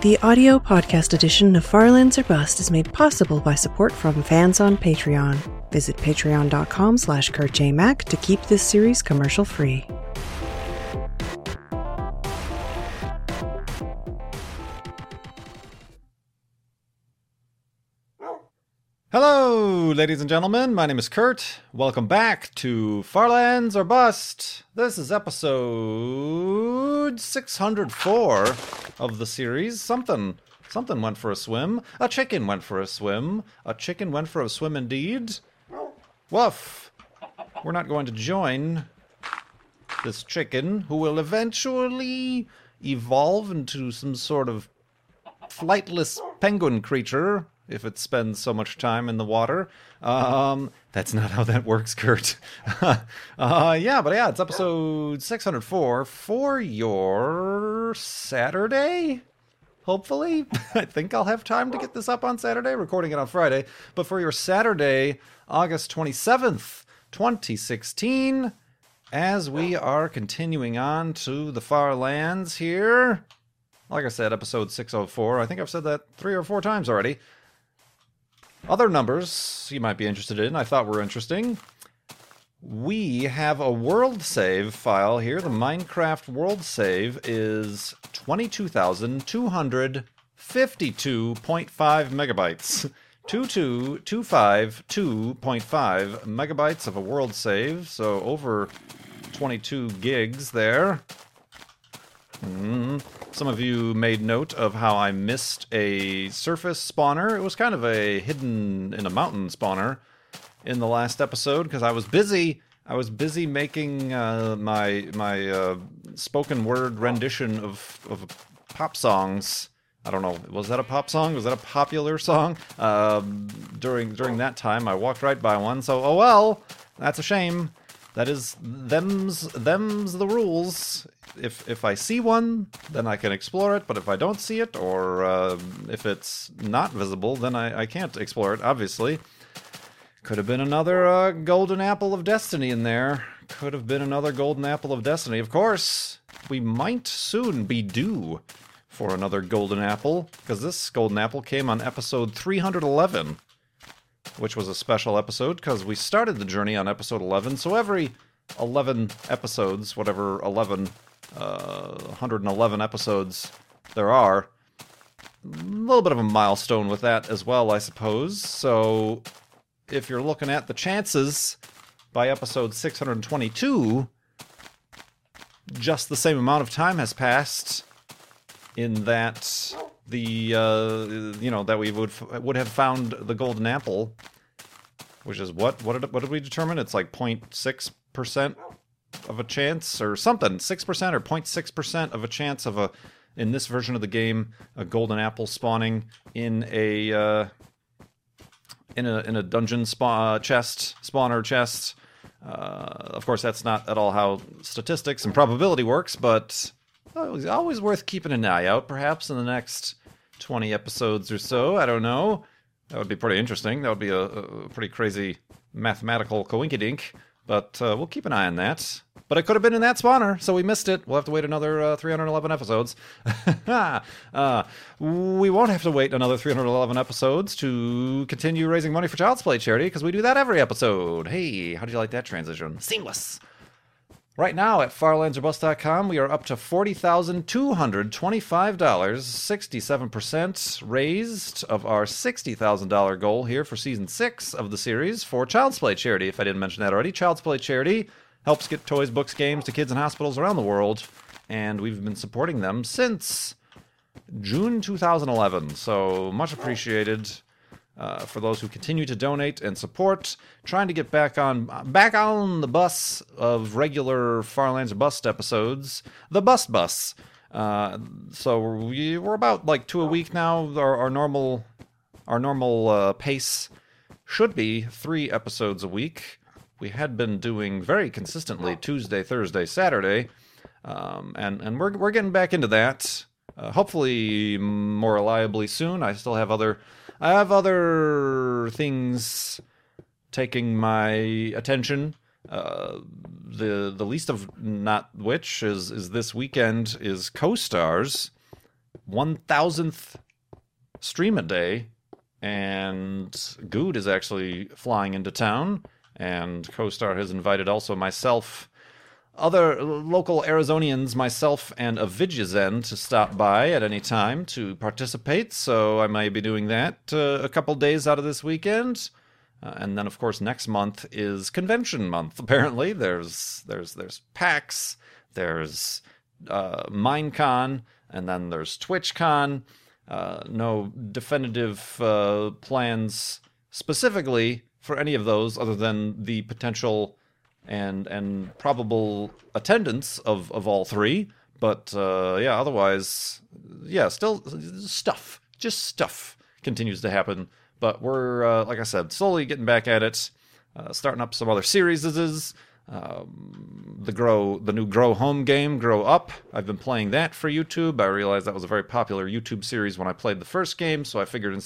The audio podcast edition of Farlands or Bust is made possible by support from fans on Patreon. Visit patreon.com/KurtJMac to keep this series commercial free. Hello, ladies and gentlemen. My name is Kurt. Welcome back to Farlands or Bust. This is episode 604 of the series. Something went for a swim. A chicken went for a swim. A chicken went for a swim indeed. Woof. We're not going to join this chicken, who will eventually evolve into some sort of flightless penguin creature. If it spends so much time in the water. That's not how that works, Kurt. It's episode 604 for your Saturday, hopefully. I think I'll have time to get this up on Saturday, recording it on Friday. But for your Saturday, August 27th, 2016, as we are continuing on to the far lands here. Like I said, episode 604. I think I've said that 3 or 4 times already. Other numbers you might be interested in, I thought were interesting. We have a world save file here. The Minecraft world save is 22,252.5 megabytes. 2,252.5 megabytes of a world save, so over 22 gigs there. Some of you made note of how I missed a surface spawner. It was kind of a hidden in a mountain spawner in the last episode because I was busy. making my spoken word rendition of pop songs. I don't know. Was that a pop song? Was that a popular song? During that time, I walked right by one. So, oh well, that's a shame. That is, them's the rules. If I see one, then I can explore it, but if I don't see it, or if it's not visible, then I can't explore it, obviously. Could have been another golden apple of destiny in there. Could have been another golden apple of destiny. Of course, we might soon be due for another golden apple, because this golden apple came on episode 311. Which was a special episode, because we started the journey on episode 11, so every 11 episodes, whatever 111 episodes there are, a little bit of a milestone with that as well, I suppose. So, if you're looking at the chances, by episode 622, just the same amount of time has passed in that... that we would have found the golden apple, which is what did we determine? It's like 0.6% of a chance or something, 6% or 0.6% of a chance of in this version of the game, a golden apple spawning in a dungeon spawner chest. Of course, that's not at all how statistics and probability works, but it's always worth keeping an eye out. Perhaps in the next 20 episodes or so, I don't know. That would be pretty interesting. That would be a pretty crazy mathematical coinkydink. But we'll keep an eye on that. But it could have been in that spawner, so we missed it. We'll have to wait another 311 episodes. We won't have to wait another 311 episodes to continue raising money for Child's Play Charity, because we do that every episode. Hey, how did you like that transition? Seamless! Right now at farlandsorbust.com, we are up to $40,225, 67% raised of our $60,000 goal here for Season 6 of the series for Child's Play Charity, if I didn't mention that already. Child's Play Charity helps get toys, books, games to kids in hospitals around the world, and we've been supporting them since June 2011, so much appreciated. For those who continue to donate and support, trying to get back on the bus of regular Farlands Bust episodes, the Bust Bus. So we're about like 2 a week now. Our normal pace should be 3 episodes a week. We had been doing very consistently Tuesday, Thursday, Saturday, and we're getting back into that. Hopefully more reliably soon. I have other things taking my attention. The least of not which is this weekend is Kotar's 1,000th stream a day, and Good is actually flying into town, and Kotar has invited also myself, other local Arizonians, myself, and Avigyazen to stop by at any time to participate, so I may be doing that a couple days out of this weekend. And then, of course, next month is convention month, apparently. There's PAX, there's MineCon, and then there's TwitchCon. No definitive plans specifically for any of those other than the potential and probable attendance of all three. But, yeah, otherwise, yeah, still stuff. Just stuff continues to happen. But we're, like I said, slowly getting back at it, starting up some other series. The new Grow Home game, Grow Up. I've been playing that for YouTube. I realized that was a very popular YouTube series when I played the first game, so I figured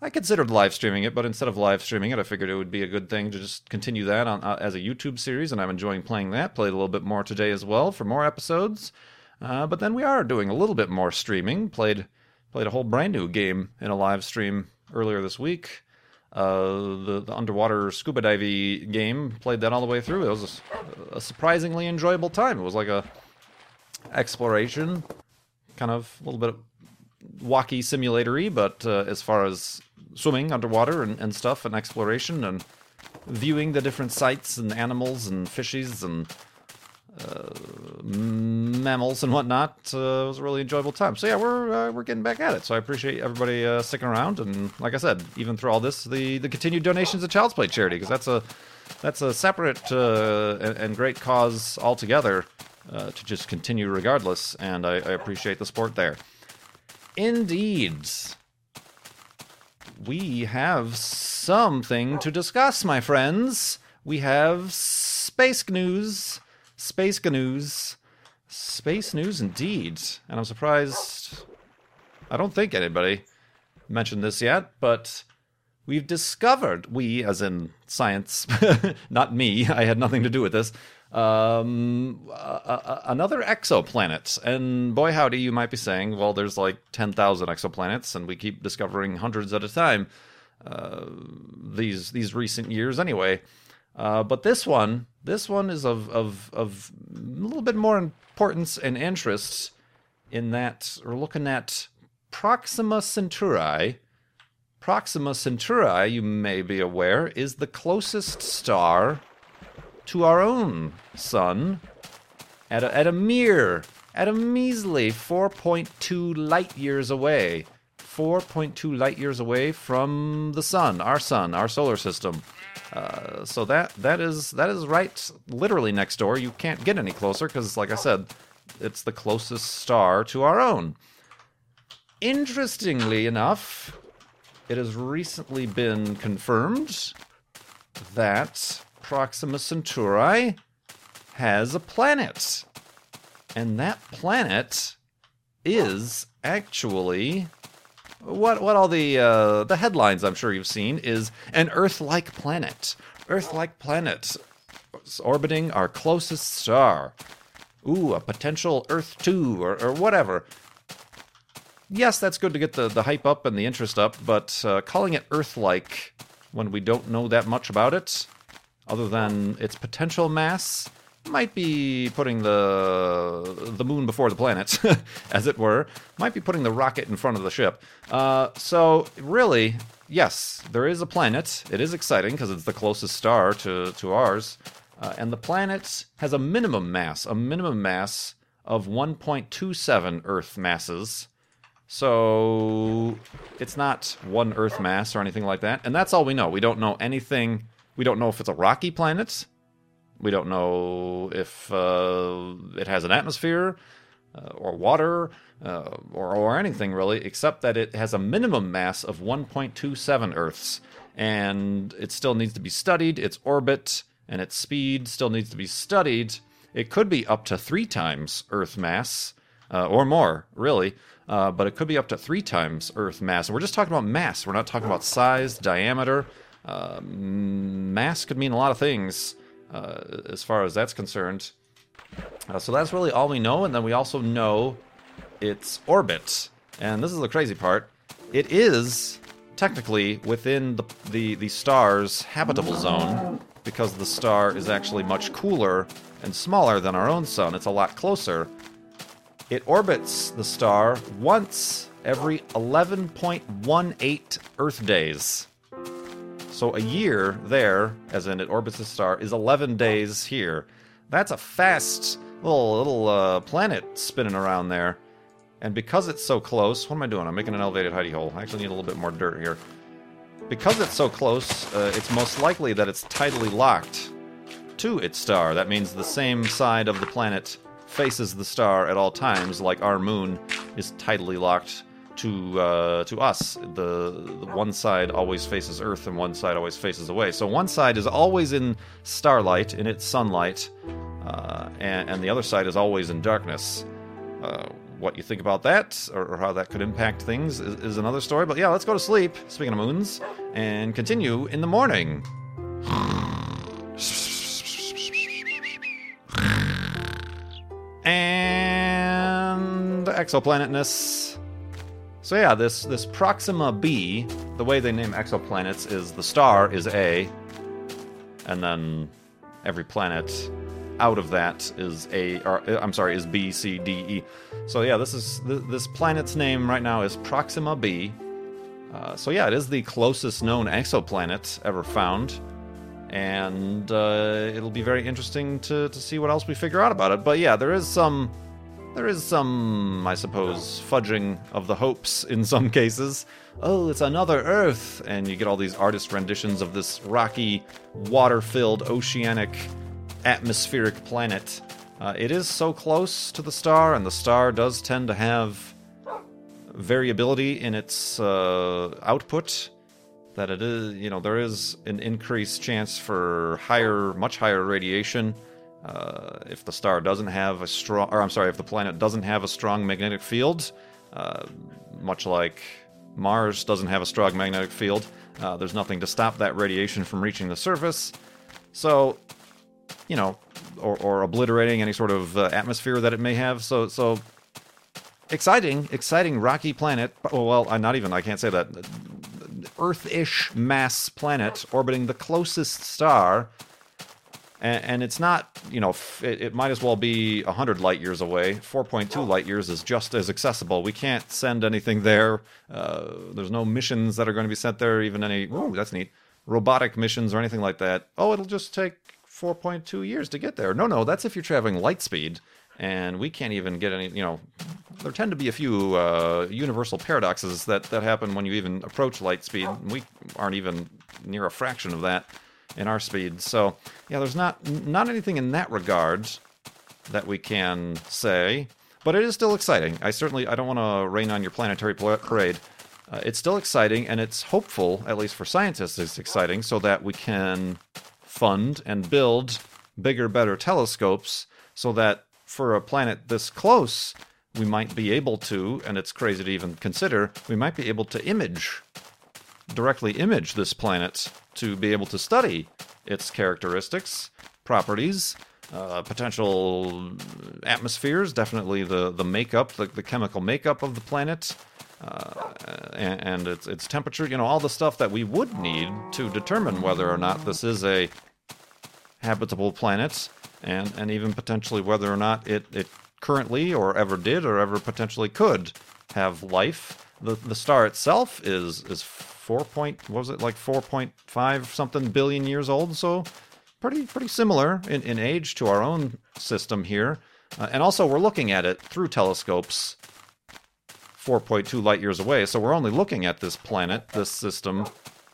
I considered live streaming it, but instead of live streaming it, I figured it would be a good thing to just continue that on as a YouTube series, and I'm enjoying playing that. Played a little bit more today as well for more episodes. But then we are doing a little bit more streaming. Played a whole brand new game in a live stream earlier this week. The underwater scuba diving game, played that all the way through. It was a surprisingly enjoyable time. It was like a exploration, kind of a little bit wacky simulatory, but as far as swimming underwater and stuff and exploration and viewing the different sights and animals and fishies and mammals and whatnot. It was a really enjoyable time. So yeah, we're getting back at it. So I appreciate everybody sticking around. And like I said, even through all this, the continued donations to Child's Play Charity, because that's a separate and great cause altogether to just continue regardless. And I appreciate the support there. Indeed, we have something to discuss, my friends. We have space news. Space news indeed, and I'm surprised, I don't think anybody mentioned this yet, but we've discovered, we as in science, not me, I had nothing to do with this, another exoplanet. And boy howdy, you might be saying, well, there's like 10,000 exoplanets, and we keep discovering hundreds at a time these recent years anyway. But this one is of a little bit more importance and interest in that we're looking at Proxima Centauri. Proxima Centauri, you may be aware, is the closest star to our own sun at a measly 4.2 light years away. 4.2 light years away from the sun, our solar system. So that is right, literally next door. You can't get any closer because, like I said, it's the closest star to our own. Interestingly enough, it has recently been confirmed that Proxima Centauri has a planet. And that planet is actually... What all the headlines I'm sure you've seen is an Earth-like planet. Earth-like planet orbiting our closest star. Ooh, a potential Earth 2 or whatever. Yes, that's good to get the hype up and the interest up, but calling it Earth-like when we don't know that much about it, other than its potential mass, might be putting the moon before the planet, as it were. Might be putting the rocket in front of the ship. So really, yes, there is a planet. It is exciting because it's the closest star to ours. And the planet has a minimum mass of 1.27 Earth masses. So it's not one Earth mass or anything like that. And that's all we know. We don't know anything. We don't know if it's a rocky planet. We don't know if it has an atmosphere or water or anything really, except that it has a minimum mass of 1.27 Earths. And it still needs to be studied. Its orbit and its speed still needs to be studied. It could be up to 3 times Earth mass or more, really. But it could be up to 3 times Earth mass. And we're just talking about mass. We're not talking about size, diameter. Mass could mean a lot of things. As far as that's concerned. So that's really all we know, and then we also know its orbit. And this is the crazy part. It is technically within the star's habitable zone, because the star is actually much cooler and smaller than our own sun. It's a lot closer. It orbits the star once every 11.18 Earth days. So a year there, as in it orbits the star, is 11 days here. That's a fast little planet spinning around there. And because it's so close... What am I doing? I'm making an elevated hidey hole. I actually need a little bit more dirt here. Because it's so close, it's most likely that it's tidally locked to its star. That means the same side of the planet faces the star at all times, like our moon is tidally locked to us. The one side always faces Earth and one side always faces away. So one side is always in starlight, in its sunlight, and the other side is always in darkness. What you think about that, or how that could impact things, is another story. But yeah, let's go to sleep, speaking of moons, and continue in the morning. And exoplanetness. So yeah, this Proxima B, the way they name exoplanets is the star is A, and then every planet out of that is B, C, D, E. So yeah, this planet's name right now is Proxima B. So yeah, it is the closest known exoplanet ever found, and it'll be very interesting to see what else we figure out about it. But yeah, there is some, I suppose, fudging of the hopes in some cases. Oh, it's another Earth, and you get all these artist renditions of this rocky, water-filled, oceanic, atmospheric planet. It is so close to the star, and the star does tend to have variability in its output, that it is, there is an increased chance for much higher radiation if the star doesn't have if the planet doesn't have a strong magnetic field, much like Mars doesn't have a strong magnetic field. There's nothing to stop that radiation from reaching the surface. So or obliterating any sort of atmosphere that it may have. So exciting rocky planet. I can't say that. Earth-ish mass planet orbiting the closest star. And it's not, it might as well be 100 light years away. 4.2 light years is just as accessible. We can't send anything there. There's no missions that are going to be sent there, even any, that's neat, robotic missions or anything like that. Oh, it'll just take 4.2 years to get there. No, that's if you're traveling light speed, and we can't even get any, there tend to be a few universal paradoxes that happen when you even approach light speed, and we aren't even near a fraction of that in our speed. So, yeah, there's not anything in that regard that we can say, but it is still exciting. I don't want to rain on your planetary parade. It's still exciting, and it's hopeful, at least for scientists, it's exciting, so that we can fund and build bigger, better telescopes, so that for a planet this close, we might be able to, and it's crazy to even consider, we might be able to directly image this planet to be able to study its characteristics, properties, potential atmospheres, definitely the makeup, the chemical makeup of the planet, and its temperature, all the stuff that we would need to determine whether or not this is a habitable planet, and even potentially whether or not it currently or ever did or ever potentially could have life. The star itself is 4.5 something billion years old, so pretty similar in age to our own system here, and also we're looking at it through telescopes 4.2 light years away, so we're only looking at this planet, this system,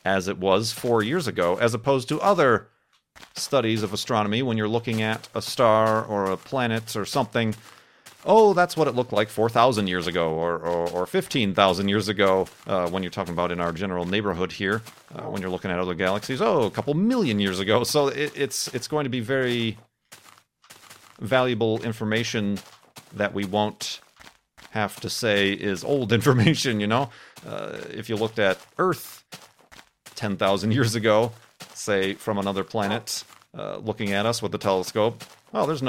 as it was 4 years ago, as opposed to other studies of astronomy when you're looking at a star or a planet or something. Oh, that's what it looked like 4,000 years ago or 15,000 years ago when you're talking about in our general neighborhood here, when you're looking at other galaxies, a couple million years ago. So it's going to be very valuable information that we won't have to say is old information, if you looked at Earth 10,000 years ago, say from another planet, looking at us with the telescope, there's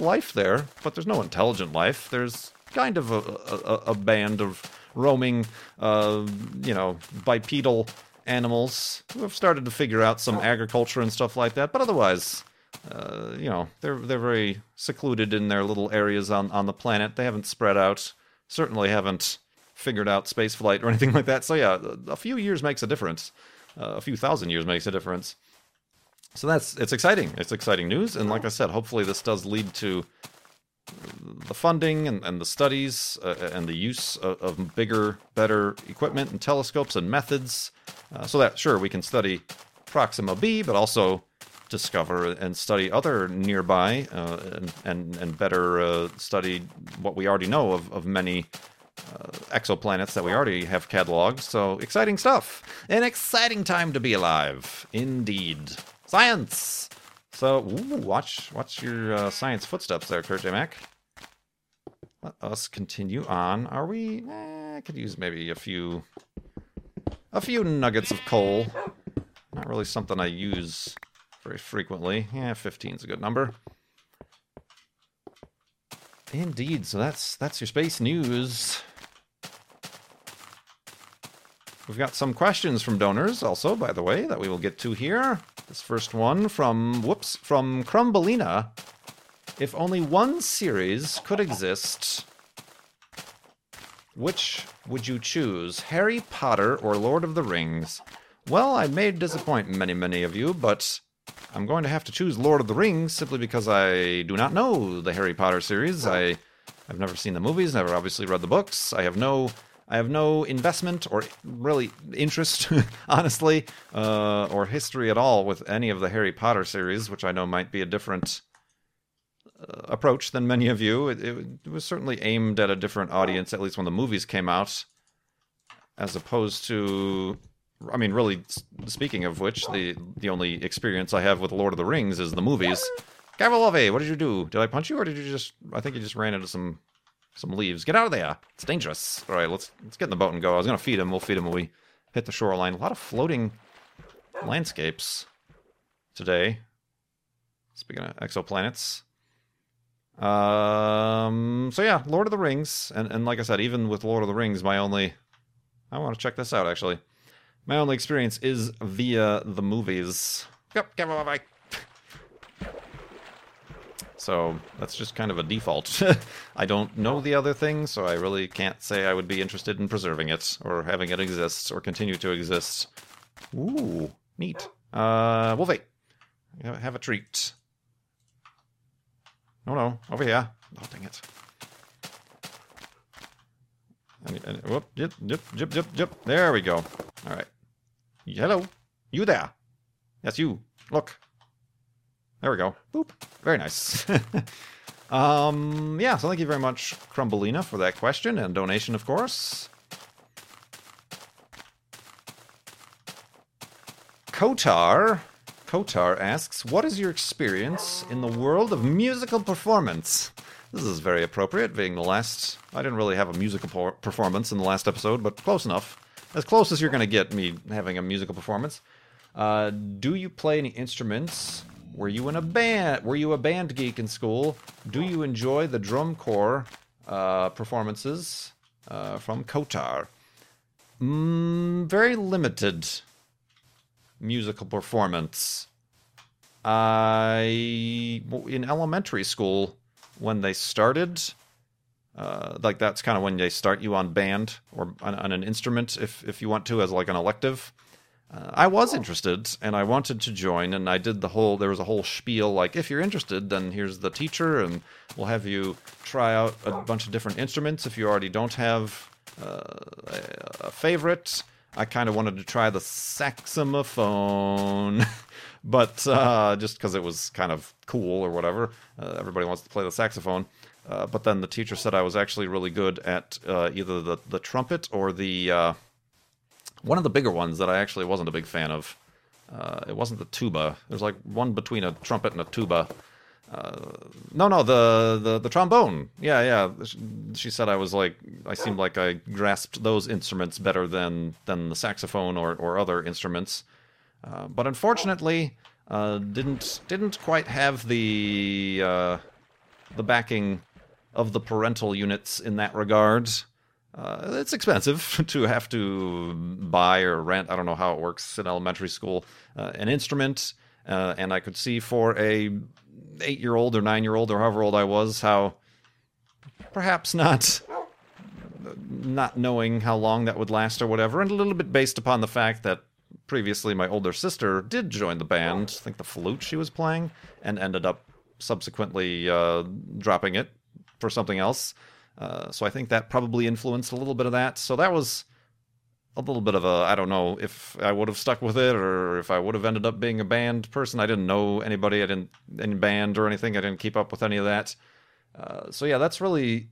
life there, but there's no intelligent life. There's kind of a band of roaming, bipedal animals who have started to figure out some agriculture and stuff like that. But otherwise, they're very secluded in their little areas on the planet. They haven't spread out, certainly haven't figured out space flight or anything like that. So yeah, a few years makes a difference. A few thousand years makes a difference. So it's exciting. It's exciting news. And like I said, hopefully this does lead to the funding and the studies and the use of bigger, better equipment and telescopes and methods so that, sure, we can study Proxima B, but also discover and study other nearby and better study what we already know of many exoplanets that we already have cataloged. So exciting stuff. An exciting time to be alive. Indeed. Science! So, watch your science footsteps there, Kurt J Mac. Let us continue on. Are we... could use maybe a few nuggets of coal. Not really something I use very frequently. Yeah, 15's a good number. Indeed, so that's your space news. We've got some questions from donors also, by the way, that we will get to here. This first one from Crumbelina. If only one series could exist, which would you choose? Harry Potter or Lord of the Rings? Well, I may disappoint many, many of you, but I'm going to have to choose Lord of the Rings simply because I do not know the Harry Potter series. I've never seen the movies, never obviously read the books. I have no investment or really interest, honestly, or history at all with any of the Harry Potter series, which I know might be a different approach than many of you. It was certainly aimed at a different audience, at least when the movies came out, as opposed to... I mean, really, speaking of which, the only experience I have with Lord of the Rings is the movies. Gavalovi, what did you do? Did I punch you, or did you just... I think you just ran into some leaves. Get out of there. It's dangerous. All right, let's get in the boat and go. I was going to feed him. We'll feed him when we hit the shoreline. A lot of floating landscapes today. Speaking of exoplanets. So yeah, Lord of the Rings. And like I said, even with Lord of the Rings, I want to check this out, actually. My only experience is via the movies. Yep, come on, bye. So that's just kind of a default. I don't know the other thing, so I really can't say I would be interested in preserving it or having it exist or continue to exist. Ooh, neat. Wolfie, have a treat. No, over here. Oh, dang it. And, whoop, jip. There we go. All right. Hello. You there. That's you. Look. There we go. Boop. Very nice. So thank you very much, Crumbelina, for that question and donation, of course. Kotar asks, what is your experience in the world of musical performance? This is very appropriate, being the last... I didn't really have a musical performance in the last episode, but close enough. As close as you're going to get me having a musical performance. Do you play any instruments? Were you in a band? Were you a band geek in school? Do you enjoy the drum corps performances from Kotar? Very limited musical performance. In elementary school, when they started, that's kind of when they start you on band or on an instrument, if you want to, as like an elective. I was interested, and I wanted to join, and I did there was a whole spiel, like, if you're interested, then here's the teacher, and we'll have you try out a bunch of different instruments if you already don't have a favorite. I kind of wanted to try the saxophone, but just because it was kind of cool or whatever. Everybody wants to play the saxophone. But then the teacher said I was actually really good at either the trumpet or the... one of the bigger ones that I actually wasn't a big fan of. It wasn't the tuba. There's like one between a trumpet and a tuba. The trombone. Yeah. She said I seemed like I grasped those instruments better than the saxophone or other instruments. But unfortunately, didn't quite have the backing of the parental units in that regard. It's expensive to have to buy or rent, I don't know how it works in elementary school, an instrument. And I could see for a 8-year-old or 9-year-old or however old I was, how perhaps not knowing how long that would last or whatever. And a little bit based upon the fact that previously my older sister did join the band, I think the flute she was playing, and ended up subsequently dropping it for something else. So I think that probably influenced a little bit of that. So that was a little bit of a, I don't know if I would have stuck with it or if I would have ended up being a band person. I didn't know anybody. I didn't any band or anything. I didn't keep up with any of that. So yeah, that's really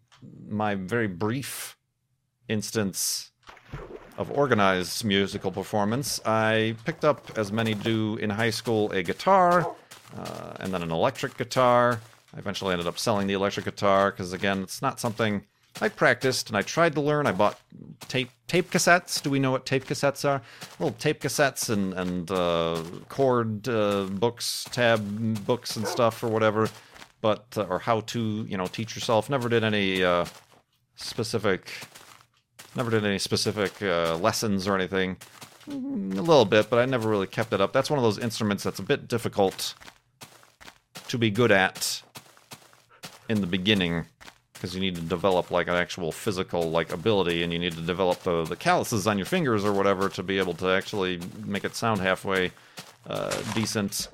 my very brief instance of organized musical performance. I picked up, as many do in high school, a guitar and then an electric guitar. I eventually ended up selling the electric guitar because, again, it's not something I practiced and I tried to learn. I bought tape cassettes. Do we know what tape cassettes are? Little tape cassettes and chord books, tab books and stuff or whatever. But or how to, teach yourself. Never did any specific lessons or anything. A little bit, but I never really kept it up. That's one of those instruments that's a bit difficult to be good at in the beginning, because you need to develop like an actual physical ability, and you need to develop the calluses on your fingers or whatever to be able to actually make it sound halfway decent.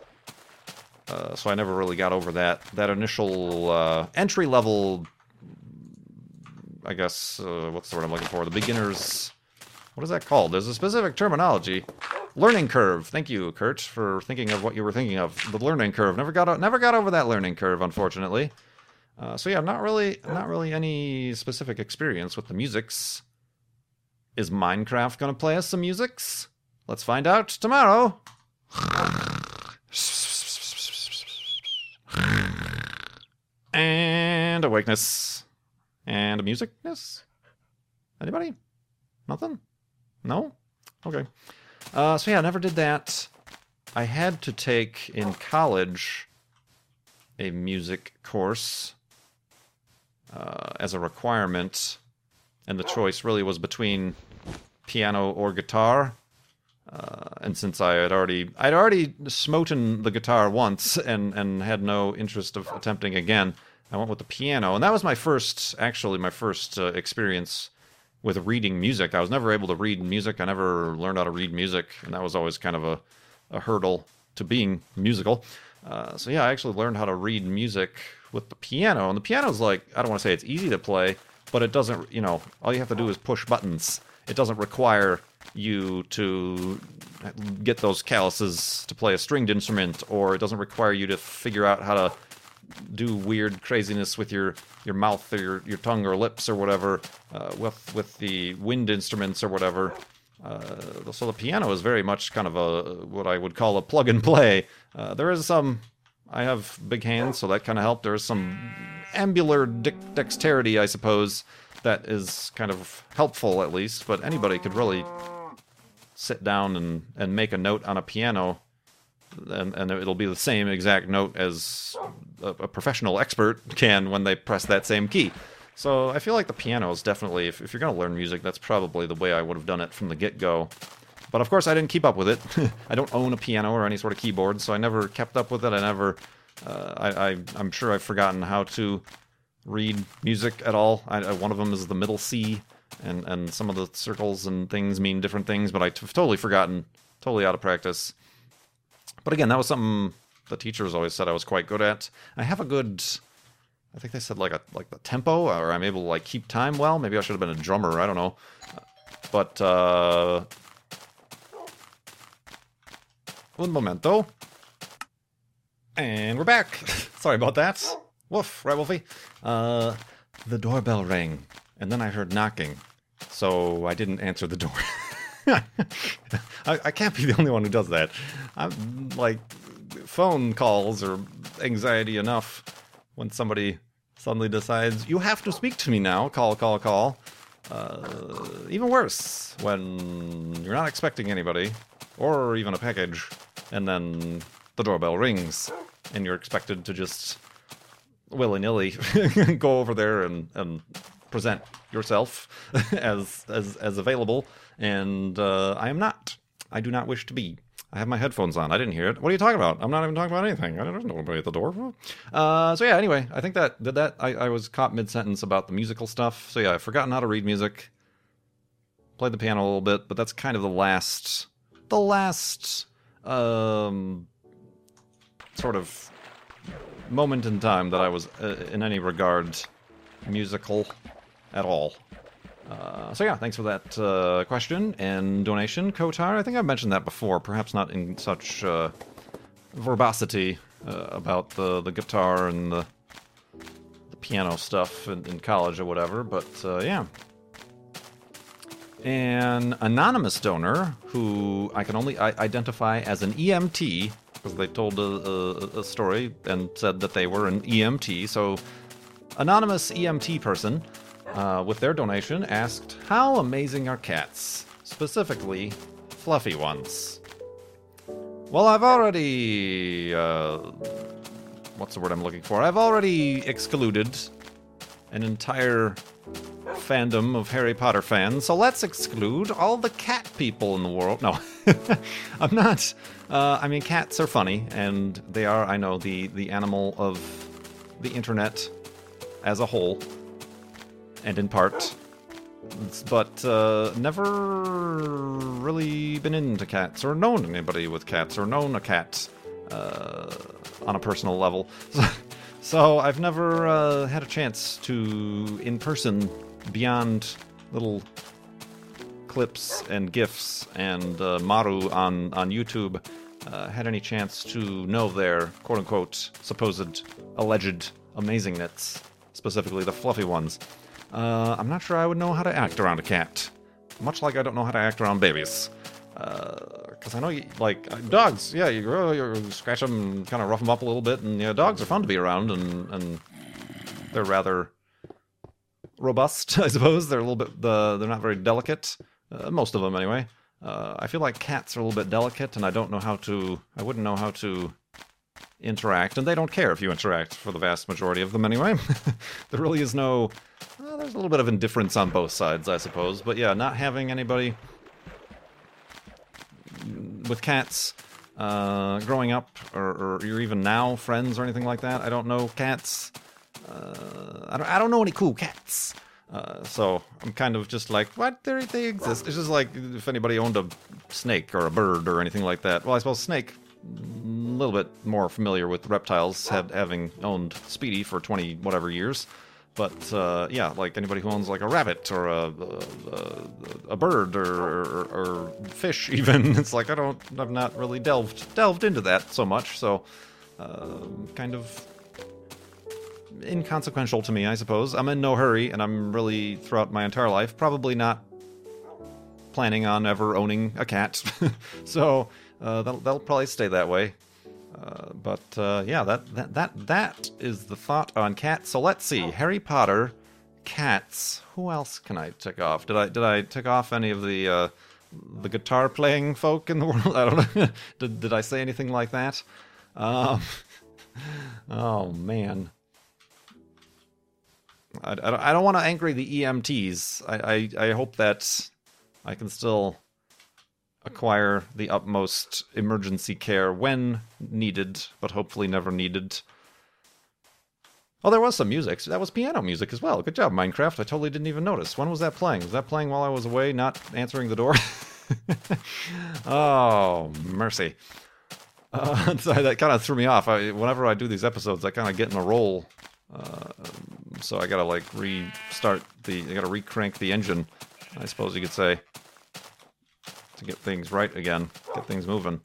So I never really got over that initial entry level, I guess, what's the word I'm looking for? The beginner's, what is that called? There's a specific terminology. Learning curve. Thank you, Kurt, for thinking of what you were thinking of. The learning curve. Never got over that learning curve, unfortunately. So yeah, not really any specific experience with the musics. Is Minecraft gonna play us some musics? Let's find out tomorrow. And awakeness. And a musicness? Anybody? Nothing? No? Okay. So yeah, I never did that. I had to take, in college, a music course as a requirement, and the choice really was between piano or guitar. And since I had already smoten the guitar once and had no interest of attempting again, I went with the piano. And that was my first experience with reading music. I was never able to read music. I never learned how to read music, and that was always kind of a hurdle to being musical. So yeah, I actually learned how to read music with the piano, and the piano's like, I don't want to say it's easy to play, but it doesn't, all you have to do is push buttons. It doesn't require you to get those calluses to play a stringed instrument, or it doesn't require you to figure out how to do weird craziness with your mouth or your tongue or lips or whatever with the wind instruments or whatever. So the piano is very much kind of what I would call a plug and play. There is some, I have big hands, so that kind of helped. There is some ambular dexterity, I suppose, that is kind of helpful at least, but anybody could really sit down and make a note on a piano, and it'll be the same exact note as a professional expert can when they press that same key. So I feel like the piano is definitely, if you're going to learn music, that's probably the way I would have done it from the get-go. But of course I didn't keep up with it. I don't own a piano or any sort of keyboard, so I never kept up with it. I never, I'm sure I've forgotten how to read music at all. One of them is the middle C, and some of the circles and things mean different things, but I've totally forgotten, totally out of practice. But again, that was something the teachers always said I was quite good at. I have a good, I think they said like the tempo, or I'm able to keep time well. Maybe I should have been a drummer, I don't know. But, un momento. And we're back. Sorry about that. Woof, right, Wolfie? The doorbell rang, and then I heard knocking. So I didn't answer the door. I can't be the only one who does that. I'm phone calls are anxiety enough when somebody suddenly decides, you have to speak to me now, call. Even worse, when you're not expecting anybody, or even a package, and then the doorbell rings, and you're expected to just willy-nilly go over there and present yourself as available, and I am not. I do not wish to be. I have my headphones on. I didn't hear it. What are you talking about? I'm not even talking about anything. I don't know anybody at the door. So yeah, anyway, I think that did that. I was caught mid-sentence about the musical stuff. So yeah, I've forgotten how to read music. Played the piano a little bit, but that's kind of the last sort of moment in time that I was in any regard musical at all. So yeah, thanks for that question and donation, Kotar. I think I've mentioned that before, perhaps not in such verbosity about the guitar and the piano stuff in college or whatever, but yeah. An anonymous donor who I can only identify as an EMT, because they told a story and said that they were an EMT, so anonymous EMT person, with their donation, asked, how amazing are cats? Specifically, fluffy ones. Well, I've already... what's the word I'm looking for? I've already excluded an entire fandom of Harry Potter fans, so let's exclude all the cat people in the world. No, I'm not. I mean, cats are funny, and they are, I know, the animal of the internet as a whole. And in part, but never really been into cats or known anybody with cats or known a cat on a personal level. So I've never had a chance to, in person, beyond little clips and GIFs and Maru on YouTube, had any chance to know their quote-unquote supposed alleged amazingness, specifically the fluffy ones. I'm not sure I would know how to act around a cat. Much like I don't know how to act around babies. Because I know, dogs, yeah, you scratch them, kind of rough them up a little bit, and, yeah, dogs are fun to be around, and they're rather robust, I suppose. They're a little bit, they're not very delicate. Most of them, anyway. I feel like cats are a little bit delicate, and I wouldn't know how to interact, and they don't care if you interact, for the vast majority of them, anyway. There really is no... there's a little bit of indifference on both sides, I suppose. But yeah, not having anybody with cats growing up, or you're even now friends or anything like that. I don't know cats. I don't know any cool cats. So I'm kind of just like, what? They exist. It's just like if anybody owned a snake or a bird or anything like that. Well, I suppose snake, a little bit more familiar with reptiles, having owned Speedy for 20 whatever years. But, yeah, like anybody who owns, like, a rabbit or a bird or fish, even, it's like I've not really delved into that so much, so kind of inconsequential to me, I suppose. I'm in no hurry, and I'm really, throughout my entire life, probably not planning on ever owning a cat, so that'll probably stay that way. But yeah, that is the thought on cats. So let's see, Harry Potter, cats. Who else can I tick off? Did I tick off any of the guitar playing folk in the world? I don't know. Did I say anything like that? Oh man, I don't want to anger the EMTs. I hope that I can still acquire the utmost emergency care when needed, but hopefully never needed. Oh, there was some music. That was piano music as well. Good job, Minecraft. I totally didn't even notice. When was that playing? Was that playing while I was away, not answering the door? Oh, mercy. Sorry, that kind of threw me off. Whenever I do these episodes, I kind of get in a roll. So I gotta, like, restart I gotta re-crank the engine, I suppose you could say, to get things right again, get things moving.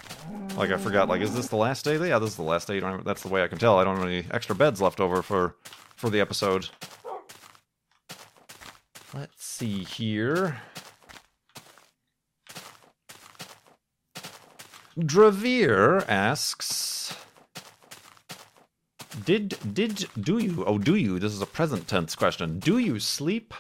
Like, I forgot, like, is this the last day? Yeah, this is the last day. That's the way I can tell. I don't have any extra beds left over for the episode. Let's see here. Dravier asks, do you, this is a present tense question, do you sleep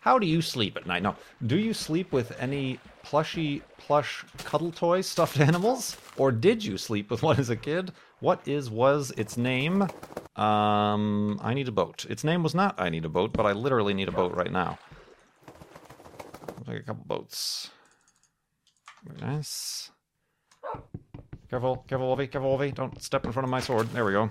How do you sleep at night? No. Do you sleep with any plushy, plush cuddle toy stuffed animals? Or did you sleep with one as a kid? What was its name? I need a boat. Its name was not I need a boat, but I literally need a boat right now. I'll take a couple boats. Very nice. Careful, careful, Wolvie, careful, Wolvie. Don't step in front of my sword. There we go.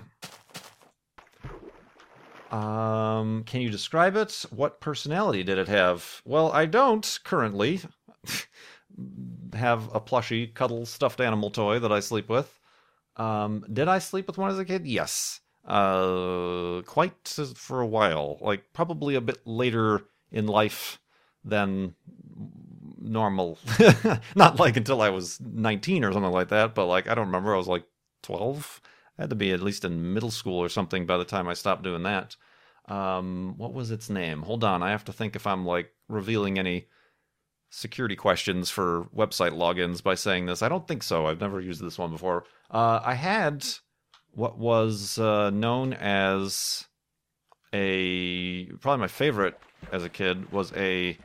Can you describe it? What personality did it have? Well, I don't currently have a plushy, cuddle, stuffed animal toy that I sleep with. Did I sleep with one as a kid? Yes. Quite for a while. Like, probably a bit later in life than normal. Not like until I was 19 or something like that, but like, I don't remember. I was like 12. I had to be at least in middle school or something by the time I stopped doing that. What was its name? Hold on, I have to think if I'm like revealing any security questions for website logins by saying this. I don't think so. I've never used this one before. I had what was known as probably my favorite as a kid was I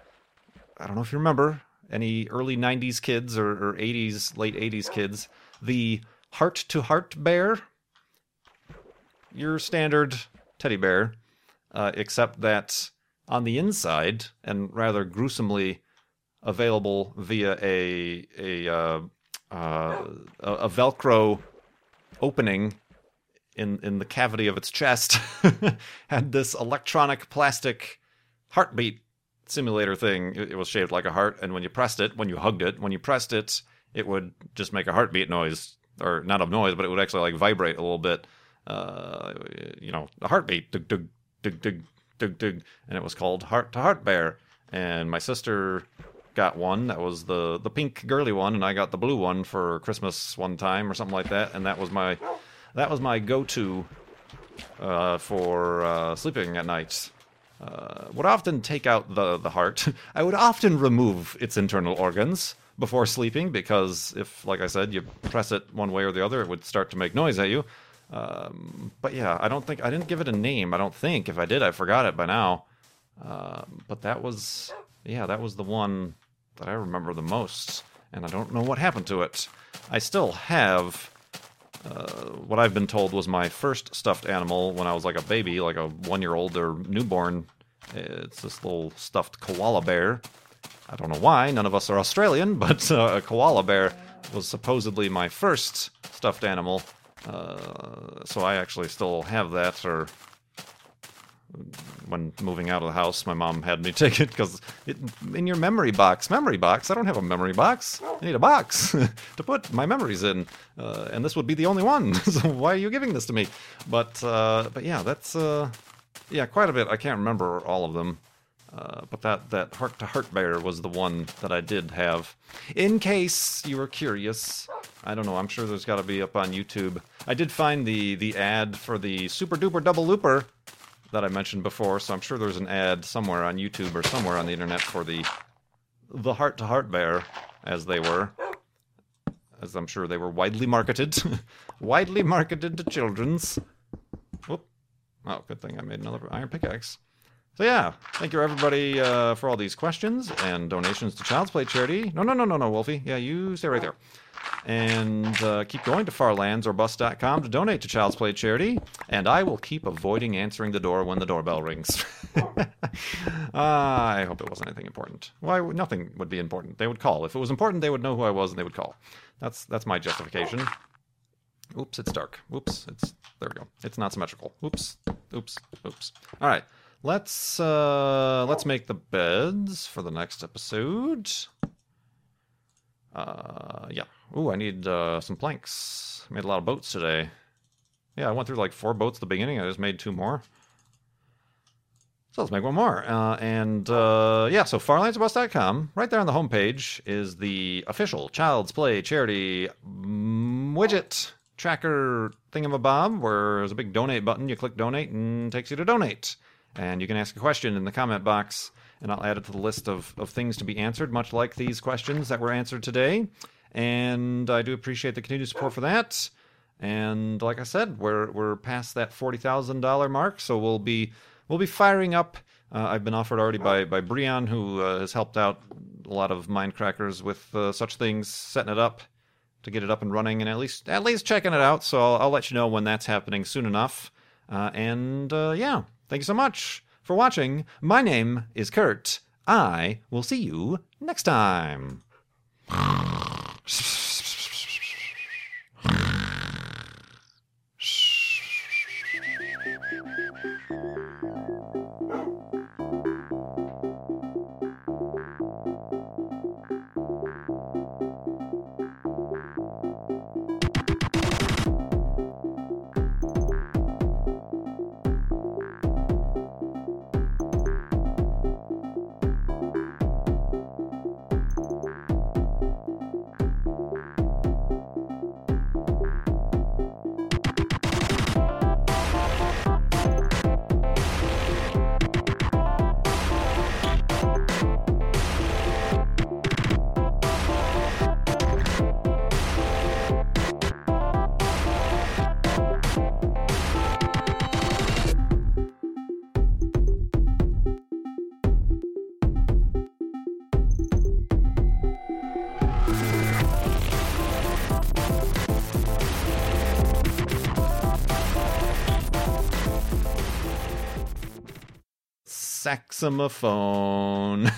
don't know if you remember, any early 90s kids or 80s, late 80s kids, the Heart-to-Heart Bear. Your standard teddy bear, except that on the inside, and rather gruesomely available via a Velcro opening in the cavity of its chest, had this electronic plastic heartbeat simulator thing. It was shaped like a heart, and when you pressed it, when you hugged it, when you pressed it, it would just make a heartbeat noise, or not a noise, but it would actually like vibrate a little bit. You know, a heartbeat, dig, dig, dig, dig, dig, dig, and it was called Heart-to-Heart Bear. And my sister got one that was the pink girly one, and I got the blue one for Christmas one time or something like that. And that was my go-to for sleeping at night. Would often take out the heart. I would often remove its internal organs before sleeping because if, like I said, you press it one way or the other, it would start to make noise at you. But yeah, I didn't give it a name. I don't think. If I did, I forgot it by now. But that was the one that I remember the most, and I don't know what happened to it. I still have what I've been told was my first stuffed animal when I was like a baby, like a 1-year-old or newborn. It's this little stuffed koala bear. I don't know why. None of us are Australian, but a koala bear was supposedly my first stuffed animal. So I actually still have that, or when moving out of the house, my mom had me take it, because in your memory box, I don't have a memory box, I need a box to put my memories in, and this would be the only one, so why are you giving this to me? But yeah, that's, yeah, quite a bit. I can't remember all of them. But that Heart-to-Heart Bear was the one that I did have. In case you were curious, I don't know, I'm sure there's got to be up on YouTube. I did find the ad for the Super Duper Double Looper that I mentioned before, so I'm sure there's an ad somewhere on YouTube or somewhere on the internet for the Heart-to-Heart Bear, as I'm sure they were widely marketed. Widely marketed to children's. Whoop. Oh, good thing I made another iron pickaxe. So yeah, thank you everybody for all these questions and donations to Child's Play Charity. No, Wolfie. Yeah, you stay right there. And keep going to farlandsorbust.com to donate to Child's Play Charity. And I will keep avoiding answering the door when the doorbell rings. I hope it wasn't anything important. Why? Nothing would be important. They would call. If it was important, they would know who I was and they would call. That's my justification. Oops, it's dark. Oops, there we go. It's not symmetrical. Oops. All right. Let's make the beds for the next episode. Yeah. Ooh, I need some planks. Made a lot of boats today. Yeah, I went through like 4 boats at the beginning. I just made 2 more. So let's make 1 more. Yeah, so farlandsorbust.com, right there on the homepage is the official Child's Play Charity widget tracker thingamabob, where there's a big donate button. You click donate and it takes you to donate. And you can ask a question in the comment box, and I'll add it to the list of things to be answered, much like these questions that were answered today. And I do appreciate the continued support for that. And like I said, we're past that $40,000 mark, so we'll be firing up I've been offered already by Brian, who has helped out a lot of Mindcrackers with such things, setting it up to get it up and running, and at least checking it out. So I'll let you know when that's happening soon enough. And thank you so much for watching. My name is Kurt. I will see you next time. Saxophone.